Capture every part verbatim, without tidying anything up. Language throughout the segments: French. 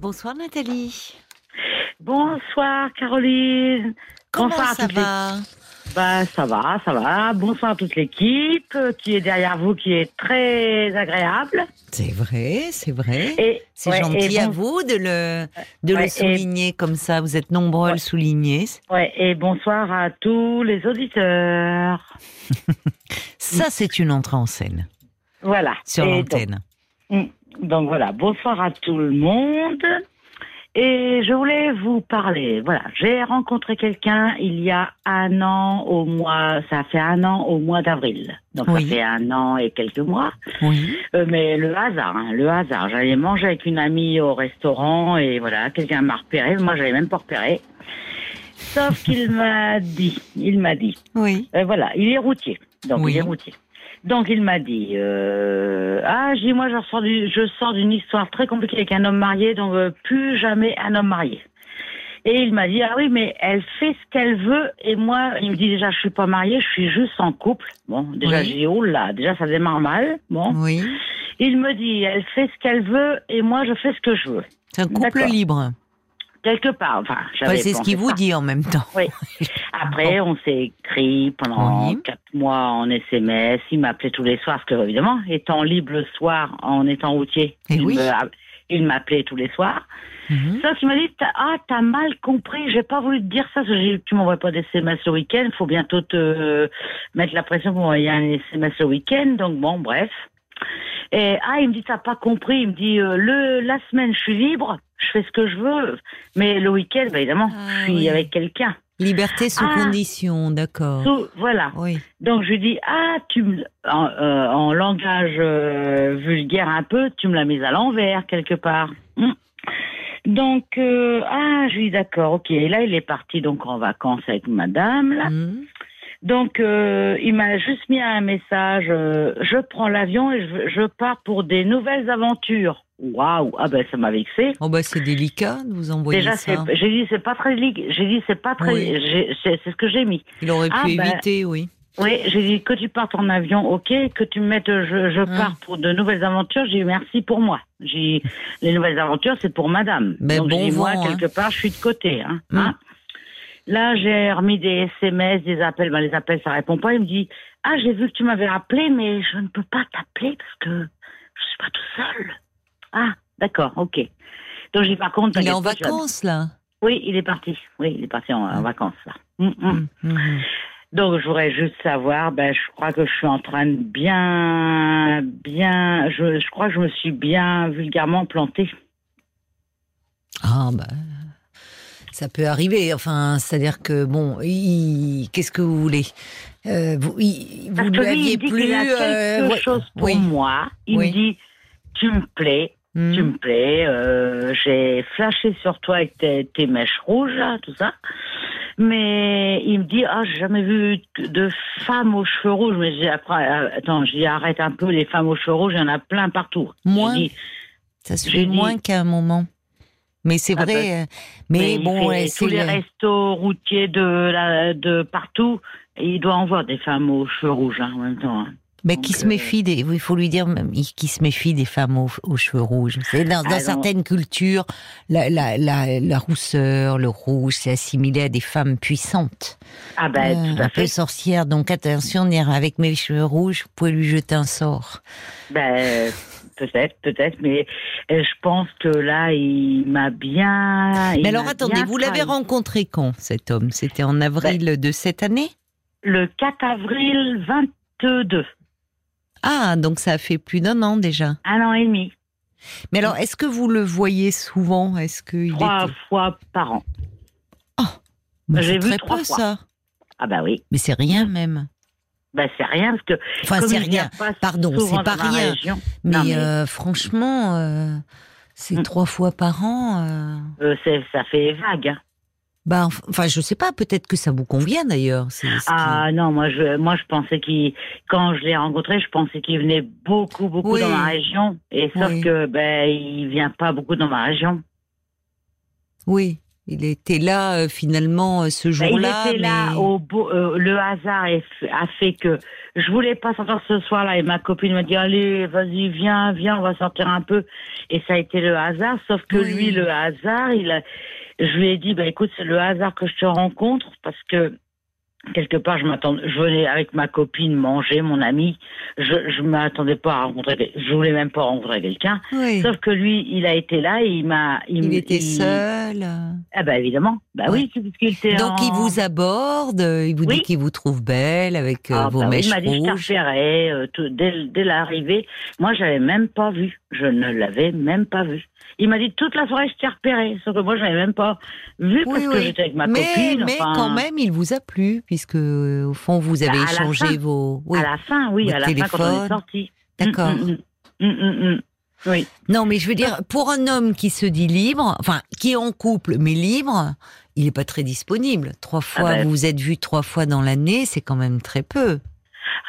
Bonsoir Nathalie. Bonsoir Caroline. Comment Bonsoir ça va bah, Ça va, ça va. Bonsoir à toute l'équipe qui est derrière vous, qui est très agréable. C'est vrai, c'est vrai. Et, c'est ouais, gentil et bon, à vous de le, de ouais, le souligner et, comme ça. Vous êtes nombreux à le souligner. Ouais, et bonsoir à tous les auditeurs. Ça, c'est une entrée en scène. Voilà. Sur et l'antenne. Donc, donc voilà, bonsoir à tout le monde. Et je voulais vous parler, voilà, j'ai rencontré quelqu'un il y a un an au mois, ça fait un an au mois d'avril, donc oui. Ça fait un an et quelques mois, oui. euh, mais le hasard, hein, le hasard, j'allais manger avec une amie au restaurant et voilà, quelqu'un m'a repéré, moi j'avais même pas repéré, sauf qu'il m'a dit, il m'a dit, oui. euh, voilà, il est routier, donc oui. il est routier. Donc il m'a dit euh, ah j'ai moi je sors du je sors d'une histoire très compliquée avec un homme marié, donc euh, plus jamais un homme marié. Et il m'a dit ah oui mais elle fait ce qu'elle veut et moi il me dit déjà je suis pas mariée, je suis juste en couple. Bon déjà oui. j'ai dit oh là déjà ça démarre mal. Bon oui. Il me dit elle fait ce qu'elle veut et moi je fais ce que je veux. C'est un couple D'accord. libre. Quelque part, enfin, j'avais enfin, c'est ce qu'il vous dit en même temps. Oui. Après, on s'est écrit pendant oui. quatre mois en S M S. Il m'appelait tous les soirs, parce que, évidemment, étant libre le soir, en étant routier, il, oui. me, il m'appelait tous les soirs. Mm-hmm. Sauf qu'il m'a dit, ah, t'as mal compris, j'ai pas voulu te dire ça, parce que tu m'envoies pas d'S M S le week-end, faut bientôt te euh, mettre la pression pour m'envoyer un S M S le week-end, donc bon, bref. Et, ah, il me dit, t'as pas compris, il me dit, euh, le, la semaine, je suis libre, je fais ce que je veux, mais le week-end, bah, évidemment, ah, je suis oui. avec quelqu'un. Liberté sous ah, condition, d'accord. Sous, voilà. Oui. Donc, je lui dis, ah, tu me, en, euh, en langage euh, vulgaire un peu, tu me l'as mise à l'envers, quelque part. Hum. Donc, euh, ah, je lui dis, d'accord, ok. Et là, il est parti, donc, en vacances avec madame, là. Hum. Donc, euh, il m'a juste mis un message, euh, je prends l'avion et je, je pars pour des nouvelles aventures. Waouh, ah ben ça m'a vexé. Oh ben c'est délicat de vous envoyer Déjà, ça. Déjà, j'ai dit c'est pas très, j'ai dit c'est pas très, oui. j'ai, c'est, c'est ce que j'ai mis. Il aurait ah, pu ben, éviter, oui. Oui, j'ai dit que tu partes en avion, ok, que tu me mettes, je, je pars ah. pour de nouvelles aventures. J'ai dit merci pour moi. J'ai dit, les nouvelles aventures, c'est pour madame. Ben donc bon j'ai dit, moi vent, quelque hein. part, je suis de côté, hein. Mm. hein Là, j'ai remis des S M S, des appels. Ben, les appels, ça répond pas. Il me dit « Ah, j'ai vu que tu m'avais appelé, mais je ne peux pas t'appeler parce que je ne suis pas tout seul. » Ah, d'accord, ok. Donc, j'ai par contre... Il est en vacances, là ? Oui, il est parti. Oui, il est parti en, en vacances, là. Mm-hmm. Mm-hmm. Donc, je voudrais juste savoir, ben, je crois que je suis en train de bien... bien je, je crois que je me suis bien vulgairement plantée. Ah, ben... Ça peut arriver, enfin, c'est-à-dire que, bon, il... qu'est-ce que vous voulez euh, Vous, il... vous lui aviez il dit plus... Il a quelque euh... chose pour oui. moi, il oui. me dit, tu me plais, mmh. tu me plais, euh, j'ai flashé sur toi avec tes, tes mèches rouges, là, tout ça, mais il me dit, ah, oh, j'ai jamais vu de femme aux cheveux rouges, mais j'ai après, attends, j'y arrête un peu, les femmes aux cheveux rouges, il y en a plein partout. Moins, dit, ça se fait moins dit, qu'à un moment. Mais c'est ah vrai, peu. mais, mais bon... Ouais, tous c'est les le... restos routiers de, la, de partout, il doit en voir des femmes aux cheveux rouges hein, en même temps. Hein. Mais qui se méfie des... Il faut lui dire qui se méfie des femmes aux, aux cheveux rouges. C'est dans, dans certaines cultures, la, la, la, la rousseur, le rouge, c'est assimilé à des femmes puissantes. Ah ben, euh, tout à fait. Un peu sorcière, donc attention, dire avec mes cheveux rouges, vous pouvez lui jeter un sort. Ben... Peut-être, peut-être, mais je pense que là, il m'a bien... Il mais alors, attendez, vous l'avez rencontré quand, cet homme ? C'était en avril ben, de cette année ? Le quatre avril vingt-deux. Ah, donc ça a fait plus d'un an déjà. Un an et demi. Mais alors, est-ce que vous le voyez souvent ? Est-ce qu'il Trois était... fois par an. Oh, ben j'ai vu trois peu, fois. Ça. Ah bah ben oui. Mais c'est rien même. Ben, c'est rien, parce que... Enfin, c'est rien, pardon, c'est pas rien, région, mais, non, mais... Euh, franchement, euh, c'est mmh. trois fois par an... Euh... Euh, c'est, ça fait vague. Hein. Ben, enfin, je sais pas, peut-être que ça vous convient, d'ailleurs. C'est, c'est ah, qui... non, moi je, moi, je pensais qu'il... Quand je l'ai rencontré, je pensais qu'il venait beaucoup, beaucoup oui. dans ma région, et sauf oui. que, ben, il vient pas beaucoup dans ma région. Oui. Il était là euh, finalement euh, ce jour-là. Il était là. Mais... Au beau, euh, le hasard a fait que je voulais pas sortir ce soir-là et ma copine m'a dit allez, vas-y, viens, viens, on va sortir un peu. Et ça a été le hasard. Sauf que oui. lui, le hasard, il a... je lui ai dit bah écoute, c'est le hasard que je te rencontre parce que quelque part, je m'attendais, je venais avec ma copine manger, mon amie. Je, je m'attendais pas à rencontrer, je voulais même pas rencontrer quelqu'un. Oui. Sauf que lui, il a été là et il m'a, il, il était il... seul. Ah, bah, évidemment. Bah oui, oui puisqu'il était Donc, en... il vous aborde, il vous oui. dit qu'il vous trouve belle avec ah, vos bah, mèches rouges. Il m'a dit que je t'enverrais, euh, tout, dès, dès l'arrivée. Moi, j'avais même pas vu. Je ne l'avais même pas vu. Il m'a dit toute la soirée, je t'ai repéré. Sauf que moi, je n'avais même pas vu parce oui, oui. que j'étais avec ma mais, copine. Mais enfin... quand même, il vous a plu, puisque au fond, vous avez à échangé la fin, vos. Oui, à la fin, oui, à la téléphone. Fin, quand on est sortis. D'accord. Mm, mm, mm, mm, mm. Oui. Non, mais je veux dire, pour un homme qui se dit libre, enfin, qui est en couple, mais libre, il n'est pas très disponible. Trois fois, ah ben... vous vous êtes vu trois fois dans l'année, c'est quand même très peu.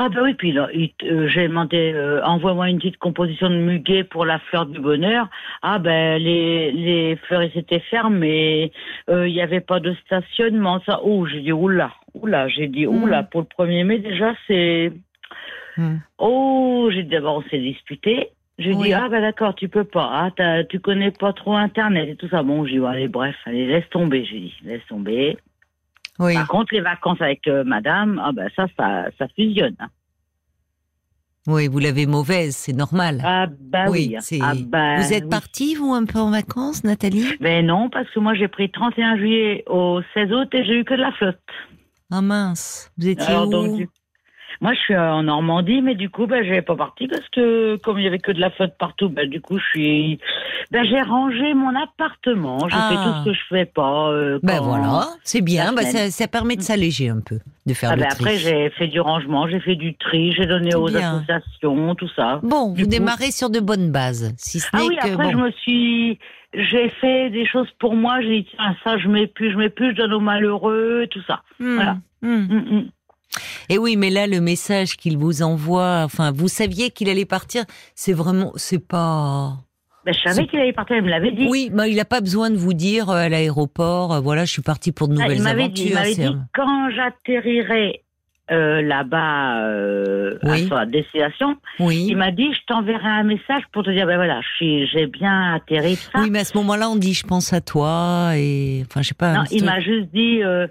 Ah ben oui, puis là, il, euh, j'ai demandé, euh, envoie-moi une petite composition de Muguet pour la fleur du bonheur. Ah ben, les, les fleuristes étaient fermés, il euh, n'y avait pas de stationnement, ça. Oh, j'ai dit, oula, oula, j'ai dit, oula, pour le premier mai, déjà, c'est... Mmh. Oh, j'ai dit, d'abord, on s'est disputé. J'ai oui. dit, ah ben d'accord, tu peux pas, ah, t'as, tu connais pas trop Internet et tout ça. Bon, j'ai dit, allez, bref, allez, laisse tomber, j'ai dit, laisse tomber. Oui. Par contre, les vacances avec euh, madame, ah ben ça, ça, ça fusionne. Hein. Oui, vous l'avez mauvaise, c'est normal. Ah ben oui. oui. C'est... Ah ben, vous êtes oui. partie, vous, un peu en vacances, Nathalie ? Ben non, parce que moi, j'ai pris trente et un juillet au seize août et j'ai eu que de la flotte. Ah mince, vous étiez Alors, où donc, du... Moi, je suis en Normandie, mais du coup, ben, je n'avais pas parti parce que, comme il n'y avait que de la flotte partout, ben, du coup, je suis... Ben, j'ai rangé mon appartement, j'ai ah. fait tout ce que je fais pas. Euh, ben voilà, c'est bien, ben, ça, ça permet de s'alléger un peu, de faire ah le ben tri. Après, j'ai fait du rangement, j'ai fait du tri, j'ai donné c'est aux bien. associations, tout ça. Bon, du vous coup... démarrez sur de bonnes bases, si ce n'est ah oui, que... Après, bon. je me suis... J'ai fait des choses pour moi, j'ai dit, tiens, ça, je m'épuise, je m'épuise, je donne aux malheureux, tout ça. Mmh. Voilà. Mmh. Mmh. Et oui, mais là, le message qu'il vous envoie, enfin, vous saviez qu'il allait partir, c'est vraiment, c'est pas... Ben, je savais c'est... qu'il allait partir, il me l'avait dit. Oui, mais ben, il n'a pas besoin de vous dire euh, à l'aéroport, euh, voilà, je suis partie pour de nouvelles ah, il m'avait aventures. Dit, il m'avait c'est... dit, quand j'atterrirai euh, là-bas euh, oui. à sa destination, oui. il m'a dit, je t'enverrai un message pour te dire, ben voilà, je suis, j'ai bien atterri, tout ça. Oui, mais à ce moment-là, on dit, je pense à toi, et... Enfin, je sais pas... Non, il m'a juste dit, euh,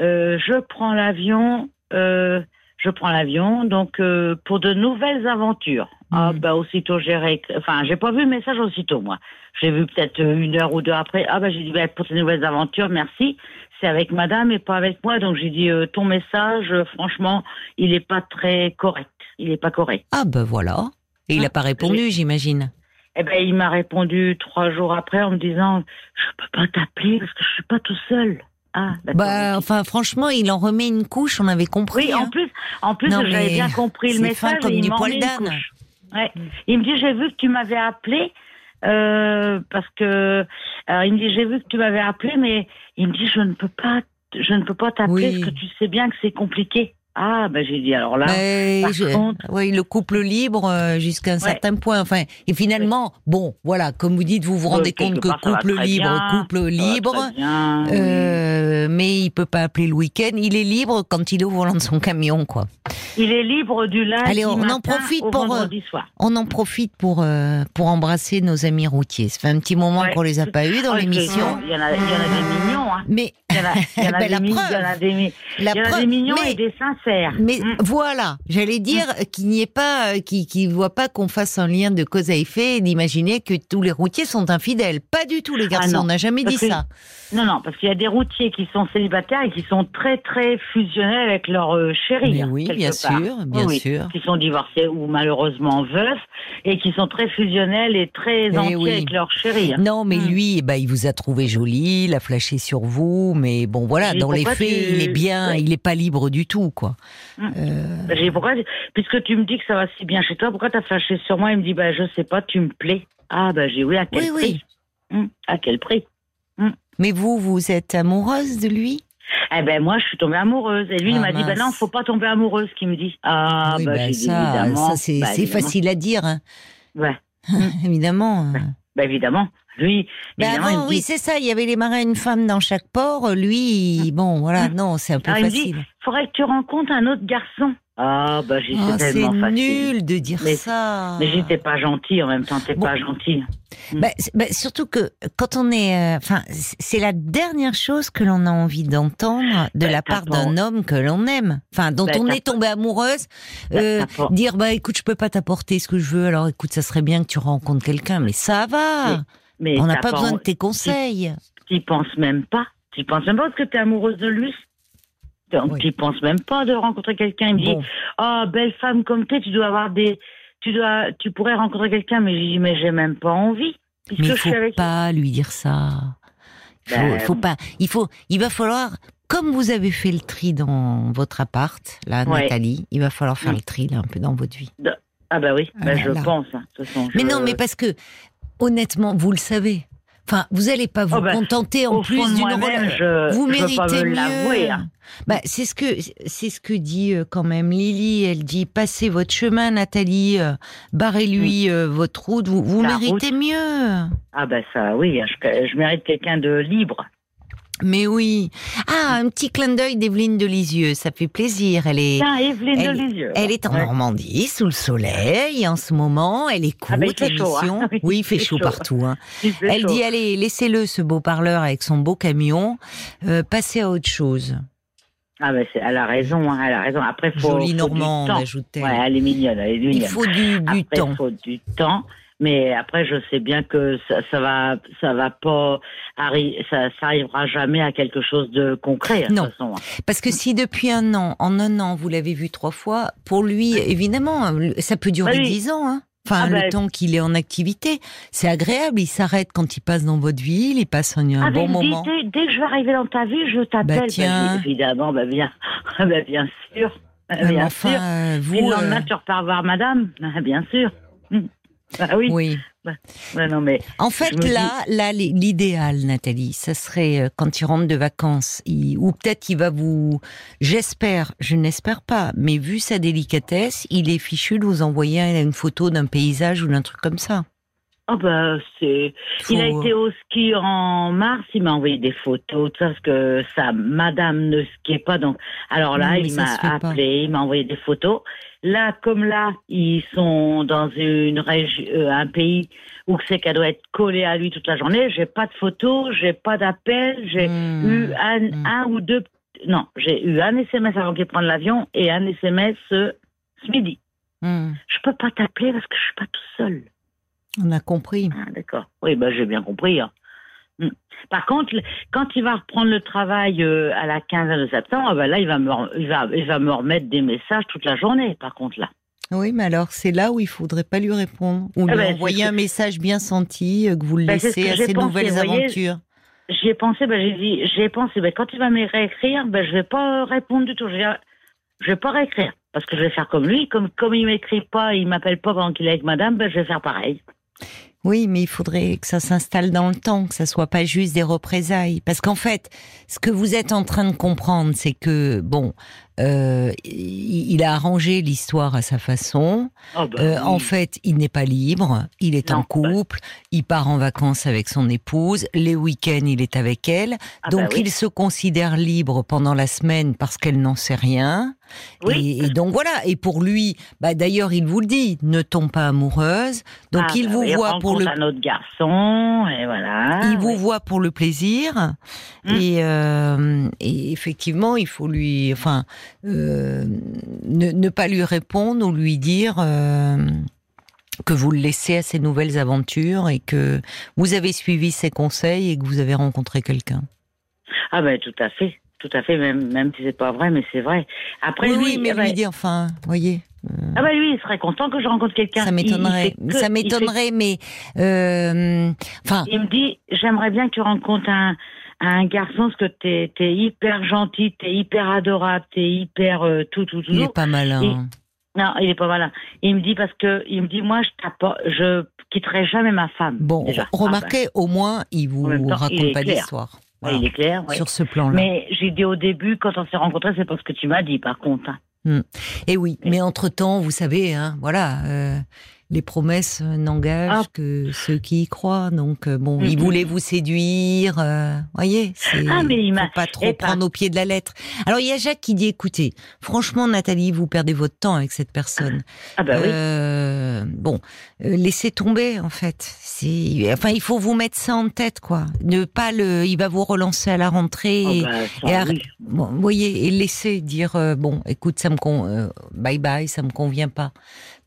euh, je prends l'avion... Euh, je prends l'avion, donc euh, pour de nouvelles aventures. Mmh. Ah bah aussitôt j'ai, ré... enfin j'ai pas vu le message aussitôt moi. J'ai vu peut-être une heure ou deux après. Ah bah j'ai dit bah, pour de nouvelles aventures, merci. C'est avec Madame et pas avec moi, donc j'ai dit euh, ton message, euh, franchement, il est pas très correct. Il est pas correct. Ah bah voilà. Et il a pas répondu, oui. j'imagine. Eh ben il m'a répondu trois jours après en me disant je peux pas t'appeler parce que je suis pas tout seul. Ah, bah, enfin, franchement, il en remet une couche, on avait compris. Oui, hein. en plus, en plus non, j'avais bien compris le message. Comme et il, m'en met une couche. Ouais. Il me dit, j'ai vu que tu m'avais appelé, euh, parce que, alors, il me dit, j'ai vu que tu m'avais appelé, mais il me dit, je ne peux pas, je ne peux pas t'appeler oui. parce que tu sais bien que c'est compliqué. Ah, ben, bah, j'ai dit, alors là, mais par je, contre... Oui, le couple libre euh, jusqu'à un ouais. certain point. Enfin, et finalement, ouais. bon, voilà, comme vous dites, vous vous rendez oui, compte que part, couple libre, bien, couple libre, euh, oui. mais il peut pas appeler le week-end. Il est libre quand il est au volant de son camion, quoi. Il est libre du lundi Allez, on, matin on en profite au pour, vendredi soir. On en profite pour, euh, pour embrasser nos amis routiers. Ça fait un petit moment ouais. qu'on les a pas eus dans okay. l'émission. Il y en a, il y en a des mignons, hein. Mais... Il y en a, il y en a ben, des, mi- preuve, y en a des, mi- y en a des mignons mais, et des sincères. Mais mmh. voilà, j'allais dire mmh. qu'il n'y ait pas, qu'il, qu'il voit pas qu'on fasse un lien de cause à effet et d'imaginer que tous les routiers sont infidèles. Pas du tout, les garçons, ah on n'a jamais parce dit que, ça. Non, non, parce qu'il y a des routiers qui sont célibataires et qui sont très, très fusionnels avec leur euh, chérie. Mais oui, bien part. sûr, bien oui, sûr. Qui sont divorcés ou malheureusement veufs et qui sont très fusionnels et très mais entiers oui. avec leur chérie. Non, mais mmh. lui, bah, il vous a trouvé jolie, il a flashé sur vous. Mais bon, voilà, j'ai dans les faits, tu... il est bien, ouais. il n'est pas libre du tout, quoi. Mmh. Euh... J'ai dit, pourquoi, puisque tu me dis que ça va si bien chez toi, pourquoi t'as flashé sur moi ? Il me dit, bah, je sais pas, tu me plais. Ah, bah, j'ai oui, à quel oui, prix oui. Mmh. À quel prix mmh. Mais vous, vous êtes amoureuse de lui ? Eh ben, moi, je suis tombée amoureuse. Et lui, ah, il m'a mince. dit, ben non, faut pas tomber amoureuse, qu'il me dit. Ah, oui, bah, bah, j'ai ça, dit, évidemment. Ça, c'est, bah, c'est évidemment. facile à dire. Hein. Ouais. Évidemment. Bah, évidemment. lui. Mais bah avant, oui, dit... c'est ça. Il y avait les marins et une femme dans chaque port. Lui, bon, voilà, non, c'est un peu alors facile. Il me dit, faudrait que tu rencontres un autre garçon. Ah, bah, j'étais oh, tellement facile. C'est nul de dire mais, ça. Mais j'étais pas gentille, en même temps, t'es bon. Pas gentille. Bah, bah, surtout que, quand on est, enfin, euh, c'est la dernière chose que l'on a envie d'entendre de bah, la part d'un homme que l'on aime. Enfin, dont bah, on est tombé amoureuse. Euh, bah, dire, bah, écoute, je peux pas t'apporter ce que je veux, alors écoute, ça serait bien que tu rencontres quelqu'un, mais ça va. Mais, mais on n'a pas besoin de tes conseils. T'y penses même pas. T'y penses même pas parce que t'es amoureuse de lui. Donc, oui. Tu penses même pas de rencontrer quelqu'un. Il me bon. dit, oh, belle femme comme t'es, tu dois avoir des, tu dois, tu pourrais rencontrer quelqu'un. Mais je dis, mais j'ai même pas envie. Puisque mais il faut avec... pas lui dire ça. Il faut, ben... faut pas. Il faut, il va falloir, comme vous avez fait le tri dans votre appart, là, ouais. Nathalie, il va falloir faire oui. le tri là un peu dans votre vie. De... Ah bah oui, ah bah, là, je là. pense. Hein. De toute façon, je... Mais non, mais parce que honnêtement, vous le savez. Enfin, vous n'allez pas vous oh bah, contenter en plus d'une relation. Vous méritez pas me mieux. Hein. Bah, c'est ce que c'est ce que dit euh, quand même Lily. Elle dit passez votre chemin, Nathalie. Euh, barrez-lui euh, votre route. Vous, vous méritez route. mieux. Ah ben bah ça, oui. Je, je mérite quelqu'un de libre. Mais oui. Ah, un petit clin d'œil d'Evelyne de Lisieux, ça fait plaisir. Elle est, ah, Evelyne elle, de Lisieux. Elle est en ouais. Normandie, sous le soleil, en ce moment. Elle écoute ah ben l'émission. Hein. Oui, il fait chaud, chaud partout. Hein. Elle chaud. dit, allez, laissez-le, ce beau parleur avec son beau camion, euh, passer à autre chose. Ah ben, c'est, elle a raison, hein, elle a raison. Après, faut, Jolie faut Normand, du temps. ajoute-t-elle. Ouais, elle est mignonne, elle est mignonne. Il faut du, du Après, temps. Il faut du temps. Mais après, je sais bien que ça, ça va, ça va pas, arri- ça, ça arrivera jamais à quelque chose de concret. De non, toute façon. Parce que si depuis un an, en un an, vous l'avez vu trois fois, pour lui, évidemment, ça peut durer bah, lui... dix ans. Hein. Enfin, ah, le bah... temps qu'il est en activité, c'est agréable. Il s'arrête quand il passe dans votre ville, il passe un, un ah, bon moment. Dès, dès que je vais arriver dans ta ville, je t'appelle. Bah, tiens. Bah, évidemment, bah bien, bah, bien sûr, bah, bien enfin, sûr. Euh, vous, Et le lendemain, euh... tu repars voir madame, bah, bien sûr. Bah oui. oui. Bah, bah non, mais en fait, là, dis... là, l'idéal, Nathalie, ça serait euh, quand il rentre de vacances, il, ou peut-être il va vous. J'espère, je n'espère pas, mais vu sa délicatesse, il est fichu de vous envoyer une photo d'un paysage ou d'un truc comme ça. Oh bah c'est. Faut... Il a été au ski en mars, il m'a envoyé des photos, tout ça, parce que sa madame ne skiait pas, donc. Alors là, non, il m'a appelé, pas. il m'a envoyé des photos. Là, comme là, ils sont dans une région, euh, un pays où c'est qu'elle doit être collée à lui toute la journée. J'ai pas de photos, j'ai pas d'appel, j'ai mmh, eu un, mmh. un ou deux, non, j'ai eu un S M S avant qu'il prenne l'avion et un S M S euh, ce midi. Mmh. Je peux pas t'appeler parce que je suis pas tout seule. On a compris. Ah, d'accord. Oui, bah, j'ai bien compris. Hein. Mmh. Par contre, quand il va reprendre le travail euh, à la quinzaine de septembre, ben là, il va, me, il, va, il va me remettre des messages toute la journée, par contre, là. Oui, mais alors, c'est là où il ne faudrait pas lui répondre. Ou eh lui ben, envoyer un message bien senti, que vous le ben, laissez à ses pensé, nouvelles voyez, aventures. J'ai pensé, ben, j'ai dit, j'ai pensé, ben, quand il va me réécrire, ben, je ne vais pas répondre du tout. Je ne vais pas réécrire, parce que je vais faire comme lui. Comme, comme il ne m'écrit pas, il ne m'appelle pas pendant qu'il est avec madame, ben, je vais faire pareil. Oui, mais il faudrait que ça s'installe dans le temps, que ça soit pas juste des représailles. Parce qu'en fait, ce que vous êtes en train de comprendre, c'est que, bon, euh, il a arrangé l'histoire à sa façon. Oh ben, euh, oui. En fait, il n'est pas libre, il est non, en couple, ben... il part en vacances avec son épouse, les week-ends, il est avec elle. Ah donc, ben oui. il se considère libre pendant la semaine parce qu'elle n'en sait rien. Oui. Et, et donc voilà, et pour lui, bah d'ailleurs il vous le dit, ne tombe pas amoureuse. Donc ah, il bah, vous il voit pour le un autre garçon et voilà. Il oui. vous voit pour le plaisir mmh. et, euh, et effectivement il faut lui, enfin euh, ne, ne pas lui répondre ou lui dire euh, que vous le laissez à ses nouvelles aventures et que vous avez suivi ses conseils et que vous avez rencontré quelqu'un. Ah ben bah, tout à fait. Tout à fait, même, même si c'est pas vrai, mais c'est vrai. Après, oui, lui, oui mais lui, lui dit, enfin, voyez. Euh... Ah bah lui, il serait content que je rencontre quelqu'un. Ça m'étonnerait, il, il que, ça m'étonnerait, fait... mais... Euh... Enfin... Il me dit, j'aimerais bien que tu rencontres un, un garçon, parce que t'es, t'es hyper gentil, t'es hyper adorable, t'es hyper euh, tout, tout, tout. Il est pas malin. Il... Non, il est pas malin. Il me dit, parce que, il me dit, moi, je t'apporte, je quitterai jamais ma femme. Bon, déjà. remarquez, ah, ben... au moins, il vous temps, raconte il pas clair. l'histoire. Voilà. Il est clair, oui. Sur ce plan-là. Mais j'ai dit au début, quand on s'est rencontrés, c'est parce que tu m'as dit, par contre. Hein. Mmh. Et oui, mais entre-temps, vous savez, hein, voilà, euh, les promesses n'engagent ah. que ceux qui y croient. Donc, bon, mm-hmm. il voulait vous séduire. Vous euh, voyez, c'est ah, il faut pas trop prendre pas. au pied de la lettre. Alors, il y a Jacques qui dit, écoutez, franchement, Nathalie, vous perdez votre temps avec cette personne. Ah bah oui. Euh, bon, euh, laissez tomber, en fait. C'est... Enfin, il faut vous mettre ça en tête, quoi. Ne pas le... Il va vous relancer à la rentrée. Oh, et, bah, et à... bon, vous voyez, et laissez dire, euh, bon, écoute, ça me con... euh, bye bye, ça me convient pas.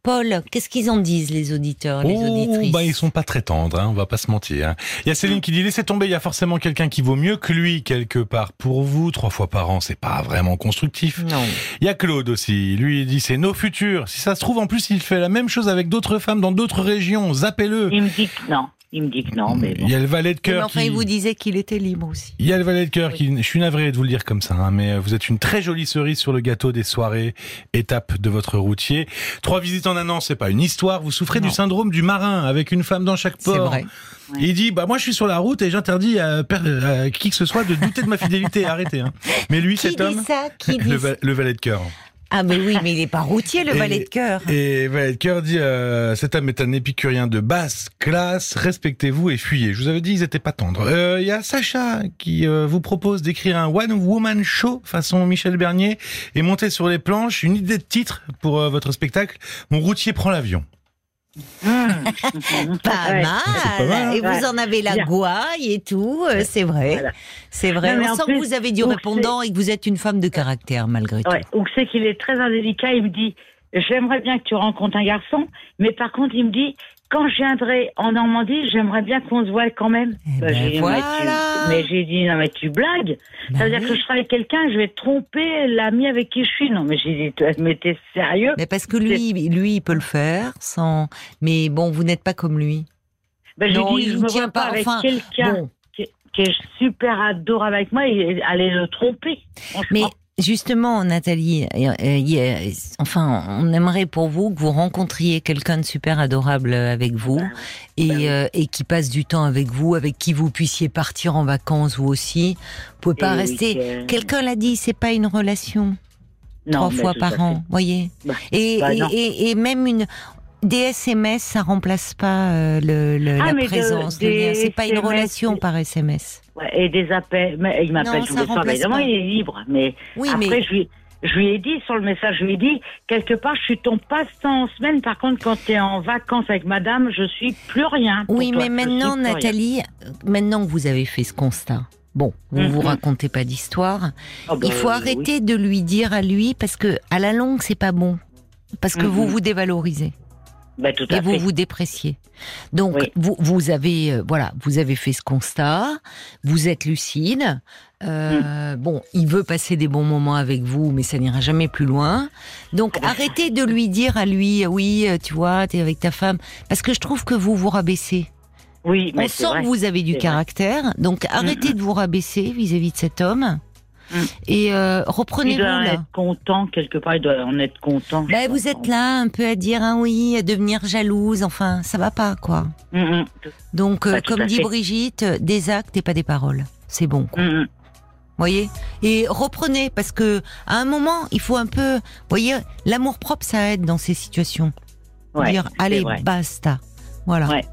Paul, qu'est-ce qu'ils en disent, les auditeurs, les oh, auditrices? Bah, ils sont pas très tendres, hein, on va pas se mentir. Hein. Il y a Céline qui dit, laissez tomber, il y a forcément quelqu'un qui vaut mieux que lui, quelque part, pour vous. Trois fois par an, c'est pas vraiment constructif. Non. Il y a Claude aussi, lui, il dit, c'est nos futurs. Si ça se trouve, en plus, il fait la même chose avec d'autres femmes dans d'autres régions, zappez-le. Il me dit que non. Il me dit que non, mais bon. Il y a le valet de cœur. Mais enfin, qui... il vous disait qu'il était libre aussi. Il y a le valet de cœur oui. qui. Je suis navré de vous le dire comme ça, hein, mais vous êtes une très jolie cerise sur le gâteau des soirées, étape de votre routier. Trois visites en un an, c'est pas une histoire. Vous souffrez non. du syndrome du marin, avec une femme dans chaque port. C'est vrai. Ouais. Il dit, bah moi je suis sur la route et j'interdis à, per... à qui que ce soit de douter de ma fidélité. Arrêtez. Hein. Mais lui, qui cet dit homme, ça qui le, dit va... le valet de cœur. Ah mais oui, mais il n'est pas routier, le et, valet de cœur. Et valet de cœur dit, euh, cet homme est un épicurien de basse classe, respectez-vous et fuyez. Je vous avais dit, ils n'étaient pas tendres. Il euh, y a Sacha qui euh, vous propose d'écrire un one-woman show façon Michel Bernier et monter sur les planches une idée de titre pour euh, votre spectacle. Mon routier prend l'avion. Mmh. Pas, ouais. mal. Pas mal. Et ouais. vous en avez la gouaille et tout, euh, c'est vrai. Voilà. C'est vrai. Non, on sent plus, que vous avez du répondant et que vous êtes une femme de caractère malgré ouais. tout. Ou que c'est qu'il est très indélicat, il me dit j'aimerais bien que tu rencontres un garçon, mais par contre il me dit quand je viendrai en Normandie, j'aimerais bien qu'on se voie quand même. Bah, ben j'ai dit, voilà. Mais j'ai dit non mais tu blagues. Ben ça veut oui. dire que je serai avec quelqu'un, je vais tromper l'ami avec qui je suis. Non mais j'ai dit mais t'es sérieux? Mais parce que lui, lui il peut le faire sans. Mais bon, vous n'êtes pas comme lui. Ben non, j'ai dit, je ne me vois pas, pas avec enfin, quelqu'un bon. qui, qui est super adorable avec moi et aller le tromper. Mais justement, Nathalie, euh, euh, enfin, on aimerait pour vous que vous rencontriez quelqu'un de super adorable avec vous et, euh, et qui passe du temps avec vous, avec qui vous puissiez partir en vacances vous aussi. Vous ne pouvez pas et rester. Que... Quelqu'un l'a dit, c'est pas une relation. Non, trois fois par an, voyez. Bah, et, bah et, et, et même une. Des S M S, ça remplace pas euh, le, le, ah, la présence. De, de c'est pas S M S, une relation par S M S. Ouais, et des appels. Mais il m'appelle non, tous les soirs. Évidemment, il est libre. Mais oui, après, mais... je, lui, je lui ai dit sur le message, je lui ai dit quelque part, je suis ton passant en semaine. Par contre, quand tu es en vacances avec madame, je suis plus rien. Oui, toi, mais maintenant, Nathalie, rien. maintenant que vous avez fait ce constat. Bon, vous ne mm-hmm. vous racontez pas d'histoire. Oh ben, il faut euh, arrêter oui. de lui dire à lui parce que à la longue, c'est pas bon parce que mm-hmm. vous vous dévalorisez. Ben, tout à et fait. vous vous dépréciez. Donc oui. vous vous avez euh, voilà, vous avez fait ce constat, vous êtes lucide. Euh, mmh. Bon, il veut passer des bons moments avec vous, mais ça n'ira jamais plus loin. Donc ah, arrêtez de lui dire à lui, oui, tu vois, t'es avec ta femme, parce que je trouve que vous vous rabaissez. Oui, mais on sent vrai. que vous avez du c'est caractère, vrai. donc arrêtez mmh. de vous rabaisser vis-à-vis de cet homme. Et euh, reprenez-vous là. Il doit en être content, quelque part, il doit en être content. Bah, vous êtes là un peu à dire un oui, à devenir jalouse, enfin, ça va pas, quoi. Mm-hmm. Donc, euh, comme dit fait. Brigitte, des actes et pas des paroles. C'est bon, quoi. Mm-hmm. Voyez ? Et reprenez, parce que à un moment, il faut un peu. Voyez, l'amour-propre, ça aide dans ces situations. Ouais, dire, allez, vrai. basta. Voilà. Ouais.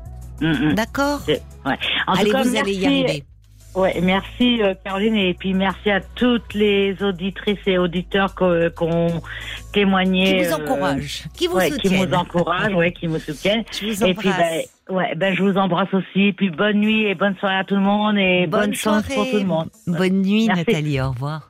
Mm-hmm. D'accord ? ouais. En allez, tout cas, vous merci. allez y arriver. Ouais, merci euh, Caroline et puis merci à toutes les auditrices et auditeurs que, qu'on témoigné, qui vous encouragent, euh, qui vous ouais, soutiennent, qui vous encouragent, ouais, qui me soutiennent. Je vous embrasse. Et puis, bah, ouais, ben bah, je vous embrasse aussi. Et puis bonne nuit et bonne soirée à tout le monde et bonne, bonne chance pour tout le monde. Bonne nuit merci. Nathalie, au revoir.